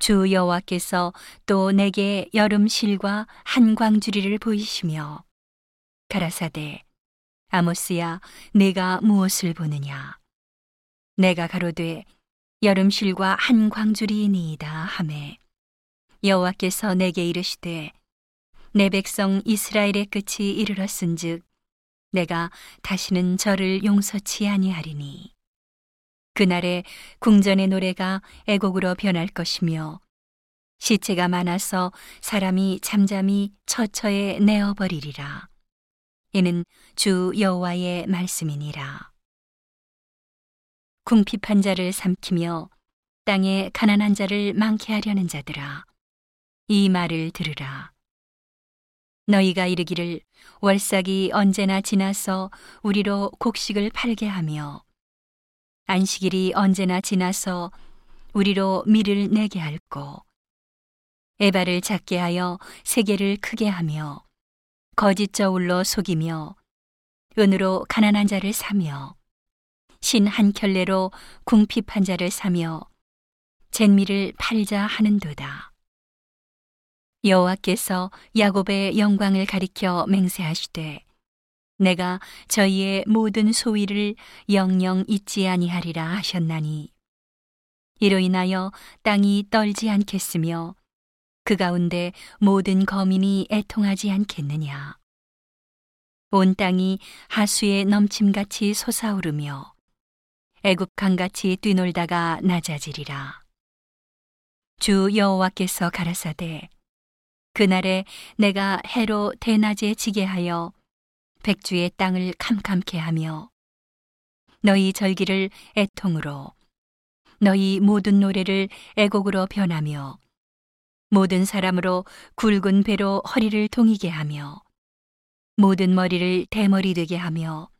주 여호와께서 또 내게 여름실과 한광주리를 보이시며 가라사대 아모스야 네가 무엇을 보느냐 내가 가로되 여름실과 한광주리이니이다 하매 여호와께서 내게 이르시되 내 백성 이스라엘의 끝이 이르렀은즉 내가 다시는 저를 용서치 아니하리니 그날에 궁전의 노래가 애곡으로 변할 것이며 시체가 많아서 사람이 잠잠히 처처에 내어버리리라. 이는 주 여호와의 말씀이니라. 궁핍한 자를 삼키며 땅에 가난한 자를 많게 하려는 자들아, 이 말을 들으라. 너희가 이르기를 월삭이 언제나 지나서 우리로 곡식을 팔게 하며 안식일이 언제나 지나서 우리로 밀을 내게 할꼬 에바를 작게 하여 세계를 크게 하며 거짓 저울로 속이며 은으로 가난한 자를 사며 신 한 켤레로 궁핍한 자를 사며 잿미를 팔자 하는도다. 여호와께서 야곱의 영광을 가리켜 맹세하시되 내가 저희의 모든 소위를 영영 잊지 아니하리라 하셨나니 이로 인하여 땅이 떨지 않겠으며 그 가운데 모든 거민이 애통하지 않겠느냐 온 땅이 하수의 넘침같이 솟아오르며 애굽강같이 뛰놀다가 낮아지리라 주 여호와께서 가라사대 그날에 내가 해로 대낮에 지게 하여 백주의 땅을 캄캄케 하며 너희 절기를 애통으로 너희 모든 노래를 애곡으로 변하며 모든 사람으로 굵은 배로 허리를 동이게 하며 모든 머리를 대머리 되게 하며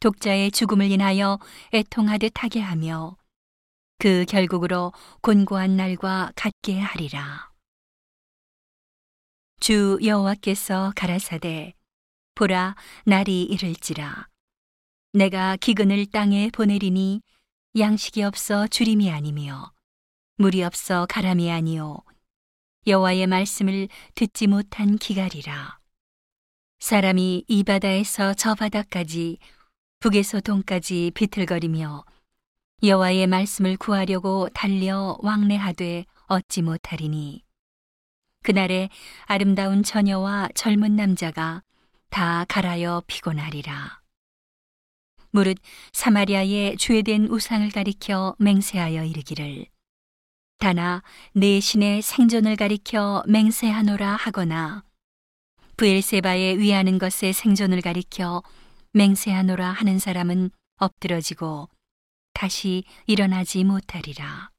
독자의 죽음을 인하여 애통하듯 하게 하며 그 결국으로 곤고한 날과 같게 하리라. 주 여호와께서 가라사대 보라 날이 이를지라 내가 기근을 땅에 보내리니 양식이 없어 주림이 아니며 물이 없어 가람이 아니요 여호와의 말씀을 듣지 못한 기갈이라 사람이 이 바다에서 저 바다까지 북에서 동까지 비틀거리며 여호와의 말씀을 구하려고 달려 왕래하되 얻지 못하리니 그날에 아름다운 처녀와 젊은 남자가 다 갈아여 피곤하리라. 무릇 사마리아의 죄된 우상을 가리켜 맹세하여 이르기를 다나 내 신의 생존을 가리켜 맹세하노라 하거나 브엘세바에 위하는 것의 생존을 가리켜 맹세하노라 하는 사람은 엎드러지고 다시 일어나지 못하리라.